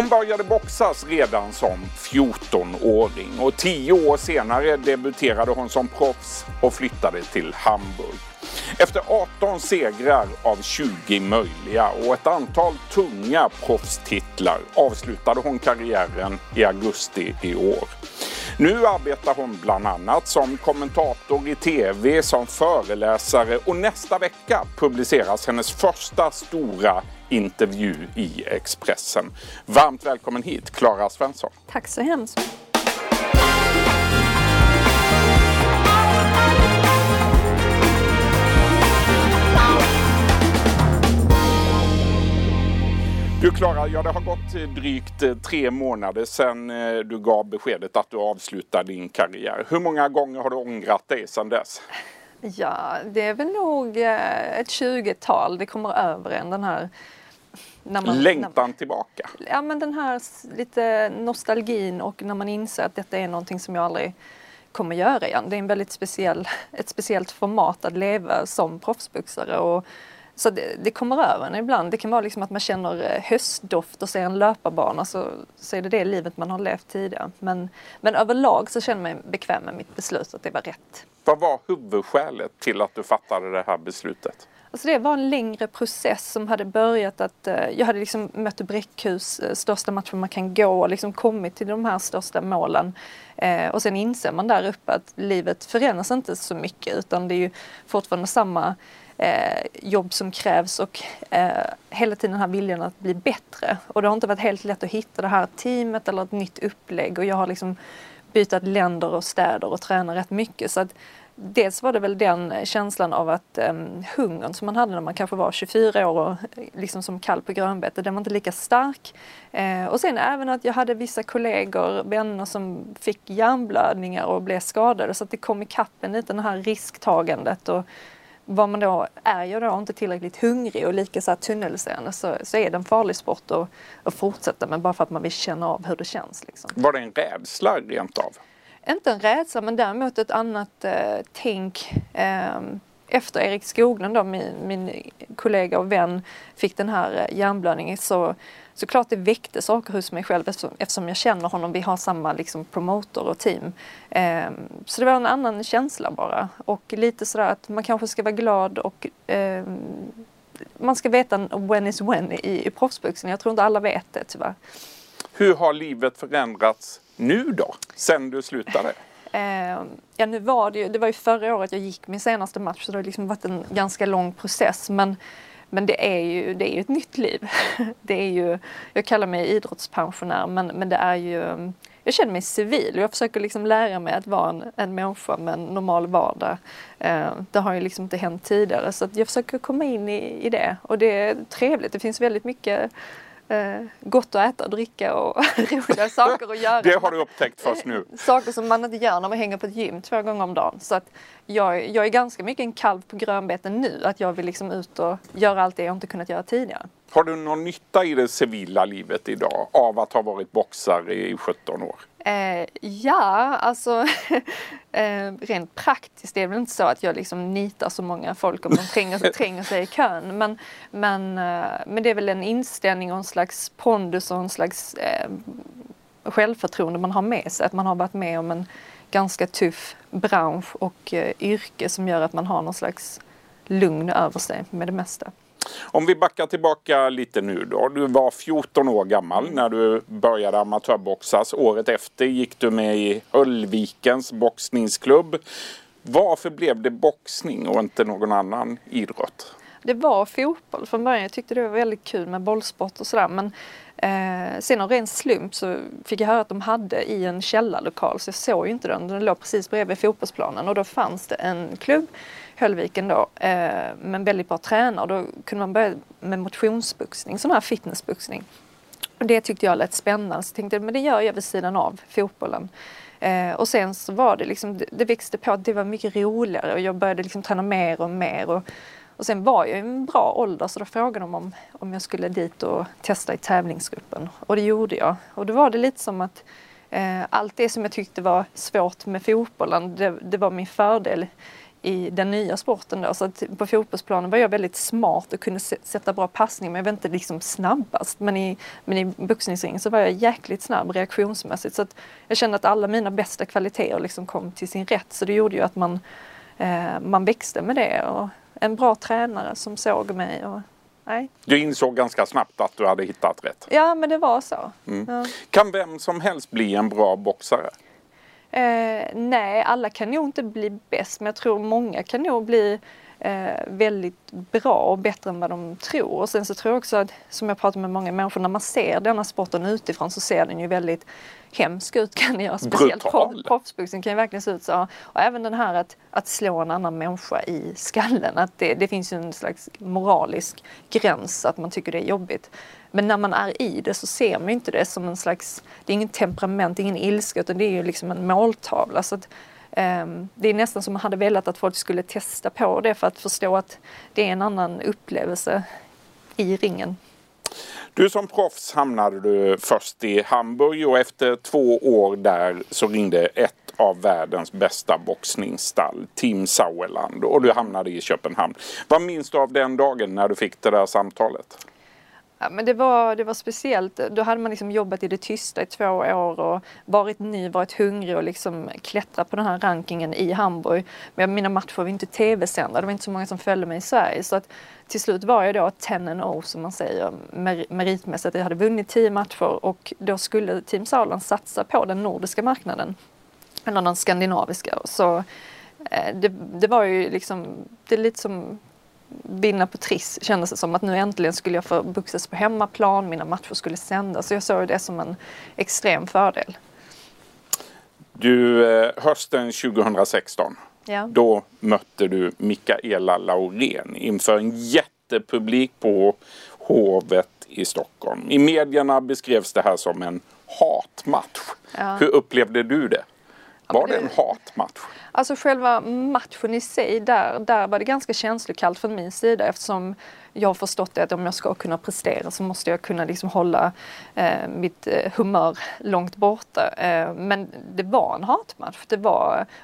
Hon började boxas redan som 14-åring och 10 år senare debuterade hon som proffs och flyttade till Hamburg. Efter 18 segrar av 20 möjliga och ett antal tunga proffstitlar avslutade hon karriären i augusti i år. Nu arbetar hon bland annat som kommentator i tv, som föreläsare, och nästa vecka publiceras hennes första stora intervju i Expressen. Varmt välkommen hit, Klara Svensson. Tack så hemskt. Du Klara, det har gått drygt 3 månader sedan du gav beskedet att du avslutade din karriär. Hur många gånger har du ångrat dig sedan dess? Ja, det är väl nog ett 20-tal. Det kommer över en, den här... Längtan tillbaka? Ja, men den här lite nostalgin, och när man inser att detta är någonting som jag aldrig kommer göra igen. Det är en väldigt ett speciellt format att leva som proffsboxare, och så det kommer över när ibland. Det kan vara liksom att man känner höstdoft och ser en löparbana, så är det livet man har levt tidigare. Men överlag så känner jag mig bekväm med mitt beslut, att det var rätt. Vad var huvudskälet till att du fattade det här beslutet? Alltså det var en längre process som hade börjat. Jag hade liksom mött Brækhus största matchen man kan gå och liksom kommit till de här största målen. Och sen inser man där uppe att livet förändras inte så mycket, utan det är ju fortfarande samma jobb som krävs, och hela tiden den här viljan att bli bättre. Och det har inte varit helt lätt att hitta det här teamet eller ett nytt upplägg, och jag har liksom bytt länder och städer och tränat rätt mycket. Så att dels var det väl den känslan av att hungern som man hade när man kanske var 24 år och liksom som kall på grönbete, den var inte lika stark. Och sen även att jag hade vissa kollegor, vänner som fick hjärnblödningar och blev skadade, så att det kom i kappen lite det här risktagandet, och vad man då är ju då inte tillräckligt hungrig och lika så här tunnelseende, så är det en farlig sport att fortsätta med, bara för att man vill känna av hur det känns. Liksom. Var det en rädsla rent av? Inte en rädsla, men däremot ett annat tänk. Efter Erik Skoglund då, min kollega och vän, fick den här hjärnblödningen, så klart det väckte saker hos mig själv, eftersom jag känner honom. Vi har samma liksom promotor och team. Så det var en annan känsla bara. Och lite sådär att man kanske ska vara glad, och man ska veta when is when i proffsboxning. Jag tror inte alla vet det tyvärr. Hur har livet förändrats nu då, sen du slutade? Ja, nu var det var ju förra året jag gick min senaste match, så det har liksom varit en ganska lång process, men det är ju ett nytt liv. Det är ju, jag kallar mig idrottspensionär, men det är ju, jag känner mig civil, och jag försöker liksom lära mig att vara en människa med en normal vardag. Det har ju liksom inte hänt tidigare, så att jag försöker komma in i det, och det är trevligt. Det finns väldigt mycket gott att äta och dricka och roliga saker att göra. Det har du upptäckt först nu. Saker som man inte gör när man hänger på ett gym 2 gånger om dagen. Så att jag är ganska mycket en kalv på grönbeten nu. Att jag vill liksom ut och göra allt det jag inte kunnat göra tidigare. Har du någon nytta i det civila livet idag av att ha varit boxare i 17 år? Ja, alltså rent praktiskt. Det är väl inte så att jag liksom nitar så många folk om de tränger sig i kön. Men det är väl en inställning och en slags pondus och en slags självförtroende man har med sig. Att man har varit med om en ganska tuff bransch och yrke som gör att man har någon slags lugn över sig med det mesta. Om vi backar tillbaka lite nu då. Du var 14 år gammal när du började amatörboxas. Året efter gick du med i Ölvikens boxningsklubb. Varför blev det boxning och inte någon annan idrott? Det var fotboll från början. Jag tyckte det var väldigt kul med bollsport och sådär. Men sen av ren slump så fick jag höra att de hade i en källarlokal. Så jag såg ju inte den. Den låg precis bredvid fotbollsplanen. Och då fanns det en klubb, Höllviken då, men väldigt bra tränare. Då kunde man börja med motionsboxning, sån här fitnessboxning. Och det tyckte jag lät spännande. Så tänkte jag, men det gör jag vid sidan av fotbollen. Och sen så var det liksom, det växte på att det var mycket roligare. Och jag började liksom träna mer och mer. Och sen var jag i en bra ålder, så då frågade de om jag skulle dit och testa i tävlingsgruppen. Och det gjorde jag. Och då var det lite som att allt det som jag tyckte var svårt med fotbollen, det var min fördel i den nya sporten då. Så att på fotbollsplanen var jag väldigt smart och kunde sätta bra passning, men jag var inte liksom snabbast. Men i boxningsringen så var jag jäkligt snabb reaktionsmässigt, så att jag kände att alla mina bästa kvaliteter liksom kom till sin rätt. Så det gjorde ju att man växte med det, och en bra tränare som såg mig och... Nej. Du insåg ganska snabbt att du hade hittat rätt. Ja, men det var så. Mm. Ja. Kan vem som helst bli en bra boxare? Nej, alla kan ju inte bli bäst, men jag tror många kan nog bli väldigt bra och bättre än vad de tror. Och sen så tror jag också att, som jag pratar med många människor, när man ser denna sporten utifrån så ser den ju väldigt hemsk ut, kan jag, speciellt proffsboxning kan ju verkligen se ut så. Och även den här att slå en annan människa i skallen, att det finns ju en slags moralisk gräns att man tycker det är jobbigt. Men när man är i det så ser man ju inte det som en slags, det är ingen temperament, ingen ilska, utan det är ju liksom en måltavla. Så att det är nästan som man hade velat att folk skulle testa på det för att förstå att det är en annan upplevelse i ringen. Du som proffs hamnade du först i Hamburg, och efter 2 år där så ringde ett av världens bästa boxningsstall, Team Sauerland, och du hamnade i Köpenhamn. Vad minns du av den dagen när du fick det där samtalet? Ja, men det var speciellt. Då hade man liksom jobbat i det tysta i 2 år och varit ny, varit hungrig och liksom klättrat på den här rankingen i Hamburg. Men mina matcher var inte tv-sända, det var inte så många som följde mig i Sverige. Så att till slut var jag då 10-0 som man säger, meritmässigt. Jag hade vunnit 10 matcher, och då skulle Team Sauerland satsa på den nordiska marknaden. Eller den skandinaviska. Så det var ju liksom, det är lite som... vinna på Triss kändes det som, att nu äntligen skulle jag få boxas på hemmaplan, mina matcher skulle sändas, så jag såg det som en extrem fördel. Du, hösten 2016, ja. Då mötte du Mikaela Laurén inför en jättepublik på Hovet i Stockholm. I medierna beskrevs det här som en hatmatch. Ja. Hur upplevde du det? Var det en hatmatch? Alltså själva matchen i sig, där var det ganska känslokallt från min sida, eftersom jag har förstått det att om jag ska kunna prestera så måste jag kunna liksom hålla mitt humör långt borta. Men det var en hatmatch.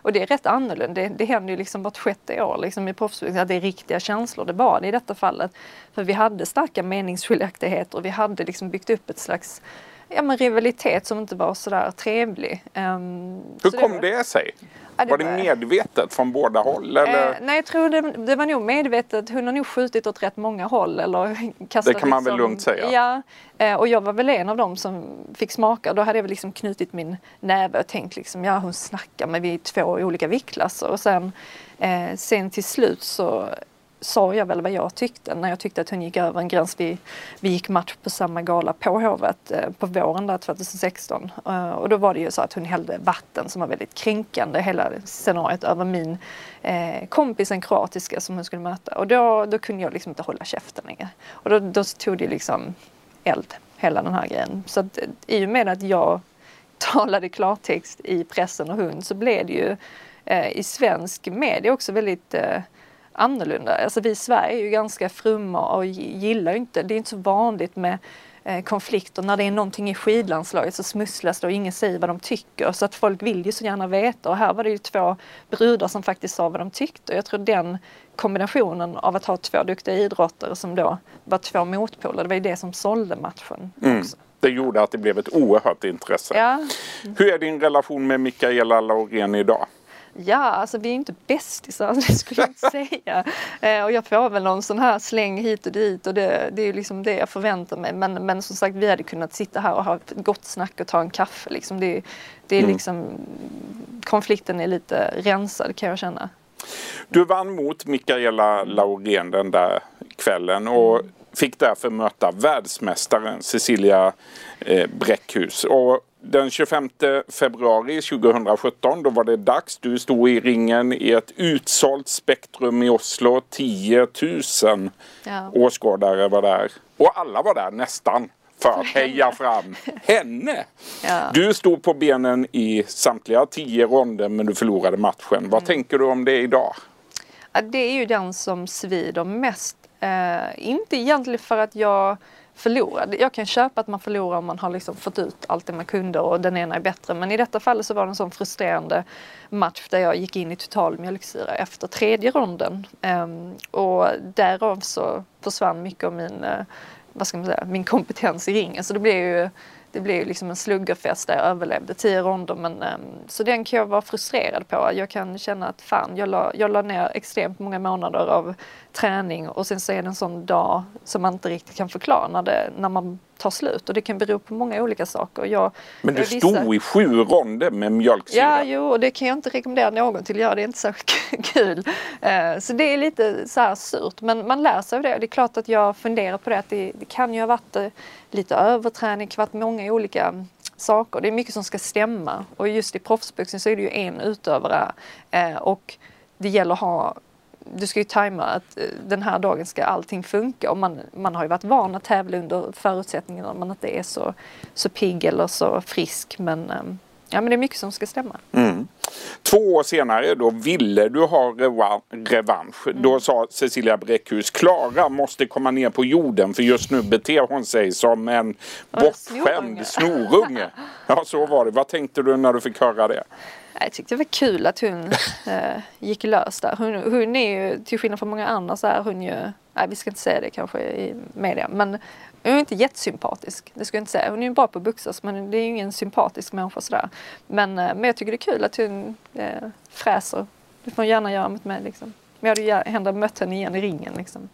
Och det är rätt annorlunda. Det händer ju liksom vart 6:e år liksom i proffsboxning att det är riktiga känslor. Det var det i detta fallet. För vi hade starka meningsskiljaktigheter och vi hade liksom byggt upp ett slags... Ja, men rivalitet som inte var sådär trevlig. Hur så kom det sig? Ja, var det medvetet från båda håll? Eller? Nej, jag tror det var nog medvetet. Hon har nog skjutit åt rätt många håll. Eller kastat, det kan man liksom, väl lugnt säga. Ja, och jag var väl en av dem som fick smaka. Då hade jag väl liksom knutit min näve och tänkt liksom, ja, hon snackar, men vi är 2 i olika viktklasser. Och sen till slut så... sa jag väl vad jag tyckte när jag tyckte att hon gick över en gräns. Vi gick match på samma gala på Hovet på våren där 2016. Och då var det ju så att hon hällde vatten som var väldigt kränkande, hela scenariot, över min kompis, en kroatiska som hon skulle möta. Och då kunde jag liksom inte hålla käften längre. Och då tog det liksom eld, hela den här grejen. Så att, i och med att jag talade klartext i pressen och hon, så blev det ju i svensk media också väldigt... annorlunda. Alltså vi i Sverige är ju ganska frumma och gillar ju inte, det är inte så vanligt med konflikter. När det är någonting i skidlandslaget så smusslas det och ingen säger vad de tycker, så att folk vill ju så gärna veta, och här var det ju 2 brudar som faktiskt sa vad de tyckte. Och jag tror den kombinationen av att ha 2 duktiga idrottare som då var 2 motpoler, det var ju det som sålde matchen också. Det gjorde att det blev ett oerhört intresse. Ja. Hur är din relation med Mikaela Laurén idag? Ja, alltså vi är ju inte bästisar, det skulle jag inte säga. Och jag får väl någon sån här släng hit och dit, och det är ju liksom det jag förväntar mig. Men som sagt, vi hade kunnat sitta här och ha ett gott snack och ta en kaffe. Liksom. Det är liksom, konflikten är lite rensad, kan jag känna. Du vann mot Mikaela Laurén den där kvällen och fick därför möta världsmästaren Cecilia Brækhus. Och den 25 februari 2017, då var det dags. Du stod i ringen i ett utsålt Spektrum i Oslo. 10 000 åskådare var där. Och alla var där nästan för att heja fram henne. Ja. Du stod på benen i samtliga 10 ronder, men du förlorade matchen. Vad tänker du om det idag? Ja, det är ju den som svider mest. Inte egentligen för att jag förlorad. Jag kan köpa att man förlorar om man har liksom fått ut allt det man kunde och den ena är bättre. Men i detta fallet så var det en sån frustrerande match där jag gick in i total mjölksyra efter tredje ronden. Och därav så försvann mycket av min, vad ska man säga, min kompetens i ringen. Så det blev ju liksom en sluggerfest där jag överlevde 10 ronder. Men, så den kan jag vara frustrerad på. Jag kan känna att fan, jag la ner extremt många månader av träning. Och sen så är det en sån dag som man inte riktigt kan förklara när man tar slut. Och det kan bero på många olika saker. Men du stod i 7 ronder med mjölksyra. Ja, jo, och det kan jag inte rekommendera någon till att göra. Det är inte så kul. Så det är lite så här surt. Men man lär sig av det. Och det är klart att jag funderar på det. Att det kan ju ha varit lite överträning. Det har varit många olika saker. Det är mycket som ska stämma. Och just i proffsboxning så är det ju en utövare. Och det gäller att ha... Du ska ju tajma att den här dagen ska allting funka. Och man har ju varit van att tävla under förutsättningarna att man inte är så pigg eller så frisk. Men, ja, men det är mycket som ska stämma. Mm. 2 år senare då ville du ha revansch. Mm. Då sa Cecilia Brækhus, Klara måste komma ner på jorden för just nu beter hon sig som en bortskämd snorunge. Ja, så var det. Vad tänkte du när du fick höra det? Jag tyckte det var kul att hon gick lös där. Hon är ju, till skillnad från många andra, så är hon ju... Nej, vi ska inte säga det kanske i media. Men hon är inte jättesympatisk. Det ska jag inte säga. Hon är ju bra på buxas, men det är ju ingen sympatisk människa sådär. Men jag tycker det är kul att hon fräser. Det får hon gärna göra med mig liksom. Men jag hade ju hända mött henne igen i ringen liksom.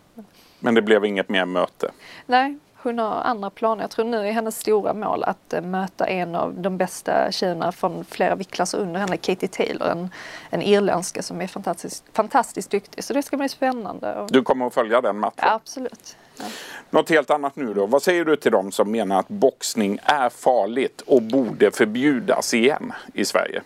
Men det blev inget mer möte? Nej. Hon har andra planer. Jag tror nu är hennes stora mål att möta en av de bästa tjejerna från flera viktklasser under henne, Katie Taylor, en irländska som är fantastiskt duktig. Så det ska bli spännande. Du kommer att följa den matchen? Ja, absolut. Ja. Något helt annat nu då. Vad säger du till dem som menar att boxning är farligt och borde förbjudas igen i Sverige?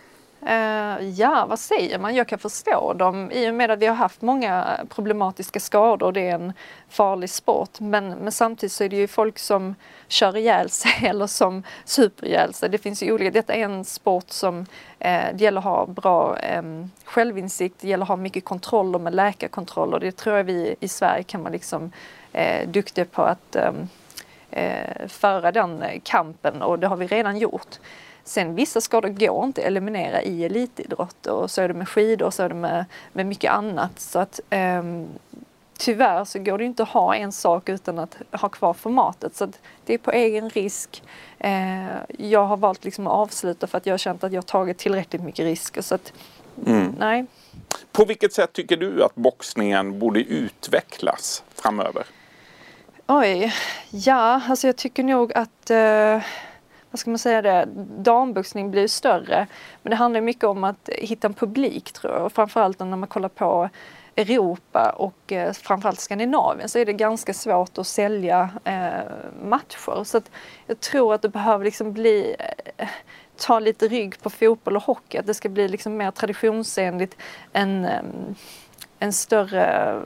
Ja, vad säger man? Jag kan förstå dem i och med att vi har haft många problematiska skador och det är en farlig sport. Men samtidigt så är det ju folk som kör ihjäl sig eller som super ihjäl sig. Det finns ju olika. Detta är en sport som det gäller att ha bra självinsikt. Det gäller att ha mycket kontroller med läkarkontroller. Det tror jag vi i Sverige kan vara liksom duktiga på att föra den kampen, och det har vi redan gjort. Sen vissa skador går inte att eliminera i elitidrott, och så är det med skidor och så är det med mycket annat. Så att tyvärr så går det inte att ha en sak utan att ha kvar formatet. Så att det är på egen risk. Jag har valt liksom att avsluta för att jag har känt att jag har tagit tillräckligt mycket risker. Så att, nej. På vilket sätt tycker du att boxningen borde utvecklas framöver? Oj, ja, alltså jag tycker nog att... Vad ska man säga det? Damboxning blir större. Men det handlar mycket om att hitta en publik, tror jag. Och framförallt när man kollar på Europa och framförallt Skandinavien så är det ganska svårt att sälja matcher. Så att jag tror att det behöver liksom bli... Ta lite rygg på fotboll och hockey. Att det ska bli liksom mer traditionsenligt en större...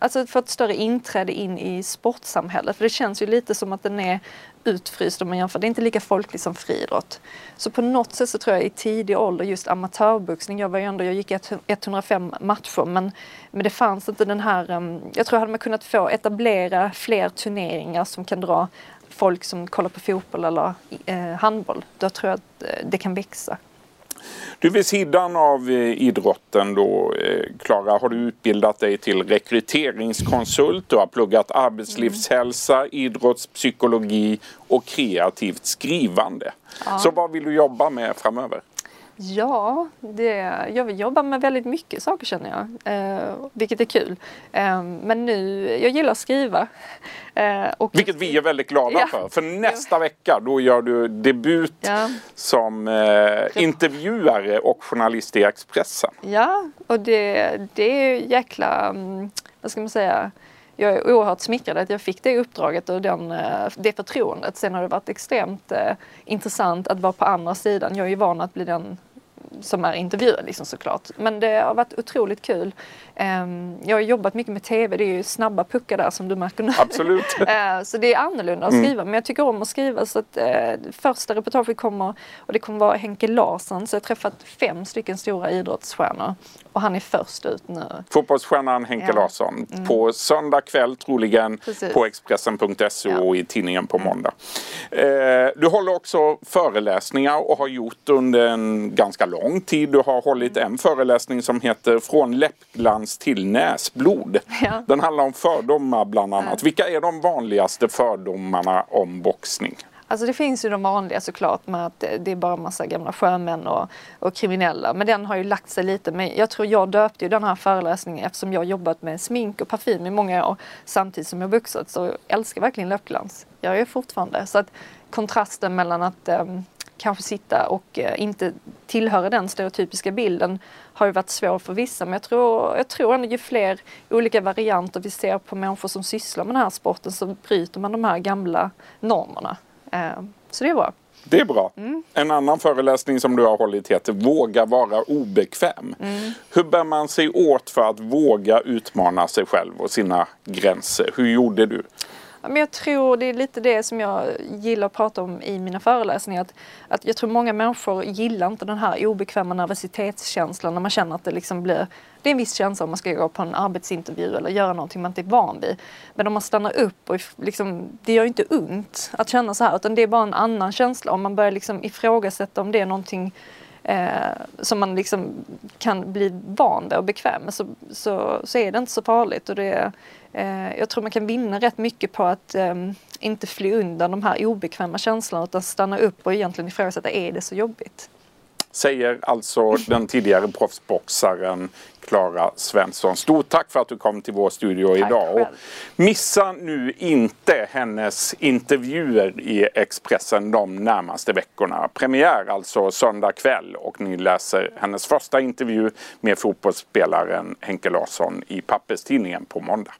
Alltså få ett större inträde in i sportsamhället. För det känns ju lite som att den är utfryst om man jämför. Det är inte lika folkligt som friidrott. Så på något sätt så tror jag i tidig ålder just amatörboxning. Jag gick 105 matcher men det fanns inte den här... Jag tror hade man kunnat få etablera fler turneringar som kan dra folk som kollar på fotboll eller handboll. Då tror jag att det kan växa. Du, vid sidan av idrotten då, Klara, har du utbildat dig till rekryteringskonsult. Du har pluggat arbetslivshälsa, idrottspsykologi och kreativt skrivande. Ja. Så vad vill du jobba med framöver? Ja, jag vill jobba med väldigt mycket saker, känner jag. Vilket är kul. Men nu, jag gillar att skriva. Vilket vi är väldigt glada för. För nästa vecka, då gör du debut som intervjuare och journalist i Expressen. Ja, och det är ju jäkla, vad ska man säga... Jag är oerhört smickrad att jag fick det uppdraget och det förtroendet. Sen har det varit extremt intressant att vara på andra sidan. Jag är ju van att bli den som är intervjuer liksom, såklart. Men det har varit otroligt kul. Jag har jobbat mycket med tv. Det är ju snabba puckar där som du märker nu. Absolut. Så det är annorlunda att skriva. Men jag tycker om att skriva. Så att första reportaget kommer, och det kommer vara Henke Larsson. Så jag har träffat 5 stycken stora idrottsstjärnor. Och han är först ut nu. Fotbollsstjärnan Henke Larsson. På söndag kväll troligen. Precis. På Expressen.se och i tidningen på måndag. Du håller också föreläsningar och har gjort under en ganska lång tid. Du har hållit en föreläsning som heter Från läppglans till näsblod. Ja. Den handlar om fördomar bland annat. Vilka är de vanligaste fördomarna om boxning? Alltså det finns ju de vanliga såklart med att det är bara en massa gamla sjömän och kriminella. Men den har ju lagt sig lite. Men jag tror jag döpte ju den här föreläsningen eftersom jag har jobbat med smink och parfym i många år. Samtidigt som jag boxat, så jag älskar verkligen löpglans. Jag är fortfarande. Så att kontrasten mellan att kanske sitta och inte tillhöra den stereotypiska bilden har ju varit svår för vissa. Men jag tror att ju fler olika varianter vi ser på människor som sysslar med den här sporten, så bryter man de här gamla normerna. Så det är bra. Det är bra. En annan föreläsning som du har hållit heter Våga vara obekväm. Hur bär man sig åt för att våga utmana sig själv och sina gränser? Hur gjorde du? Men jag tror det är lite det som jag gillar att prata om i mina föreläsningar. Att jag tror många människor gillar inte den här obekväma nervositetskänslan när man känner att det liksom blir... Det är en viss känsla om man ska gå på en arbetsintervju eller göra någonting man inte är van vid. Men om man stannar upp och liksom, det gör ju inte ont att känna så här, utan det är bara en annan känsla. Om man börjar liksom ifrågasätta om det är någonting som man liksom kan bli van och bekväm med, så är det inte så farligt. Och det är, jag tror man kan vinna rätt mycket på att inte fly undan de här obekväma känslorna, utan stanna upp och egentligen ifrågasätta, är det så jobbigt? Säger alltså den tidigare proffsboxaren Klara Svensson. Stort tack för att du kom till vår studio idag. Och missa nu inte hennes intervjuer i Expressen de närmaste veckorna. Premiär alltså söndag kväll, och ni läser hennes första intervju med fotbollsspelaren Henke Larsson i Papperstidningen på måndag.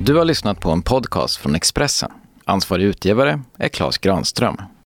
Du har lyssnat på en podcast från Expressen. Ansvarig utgivare är Claes Granström.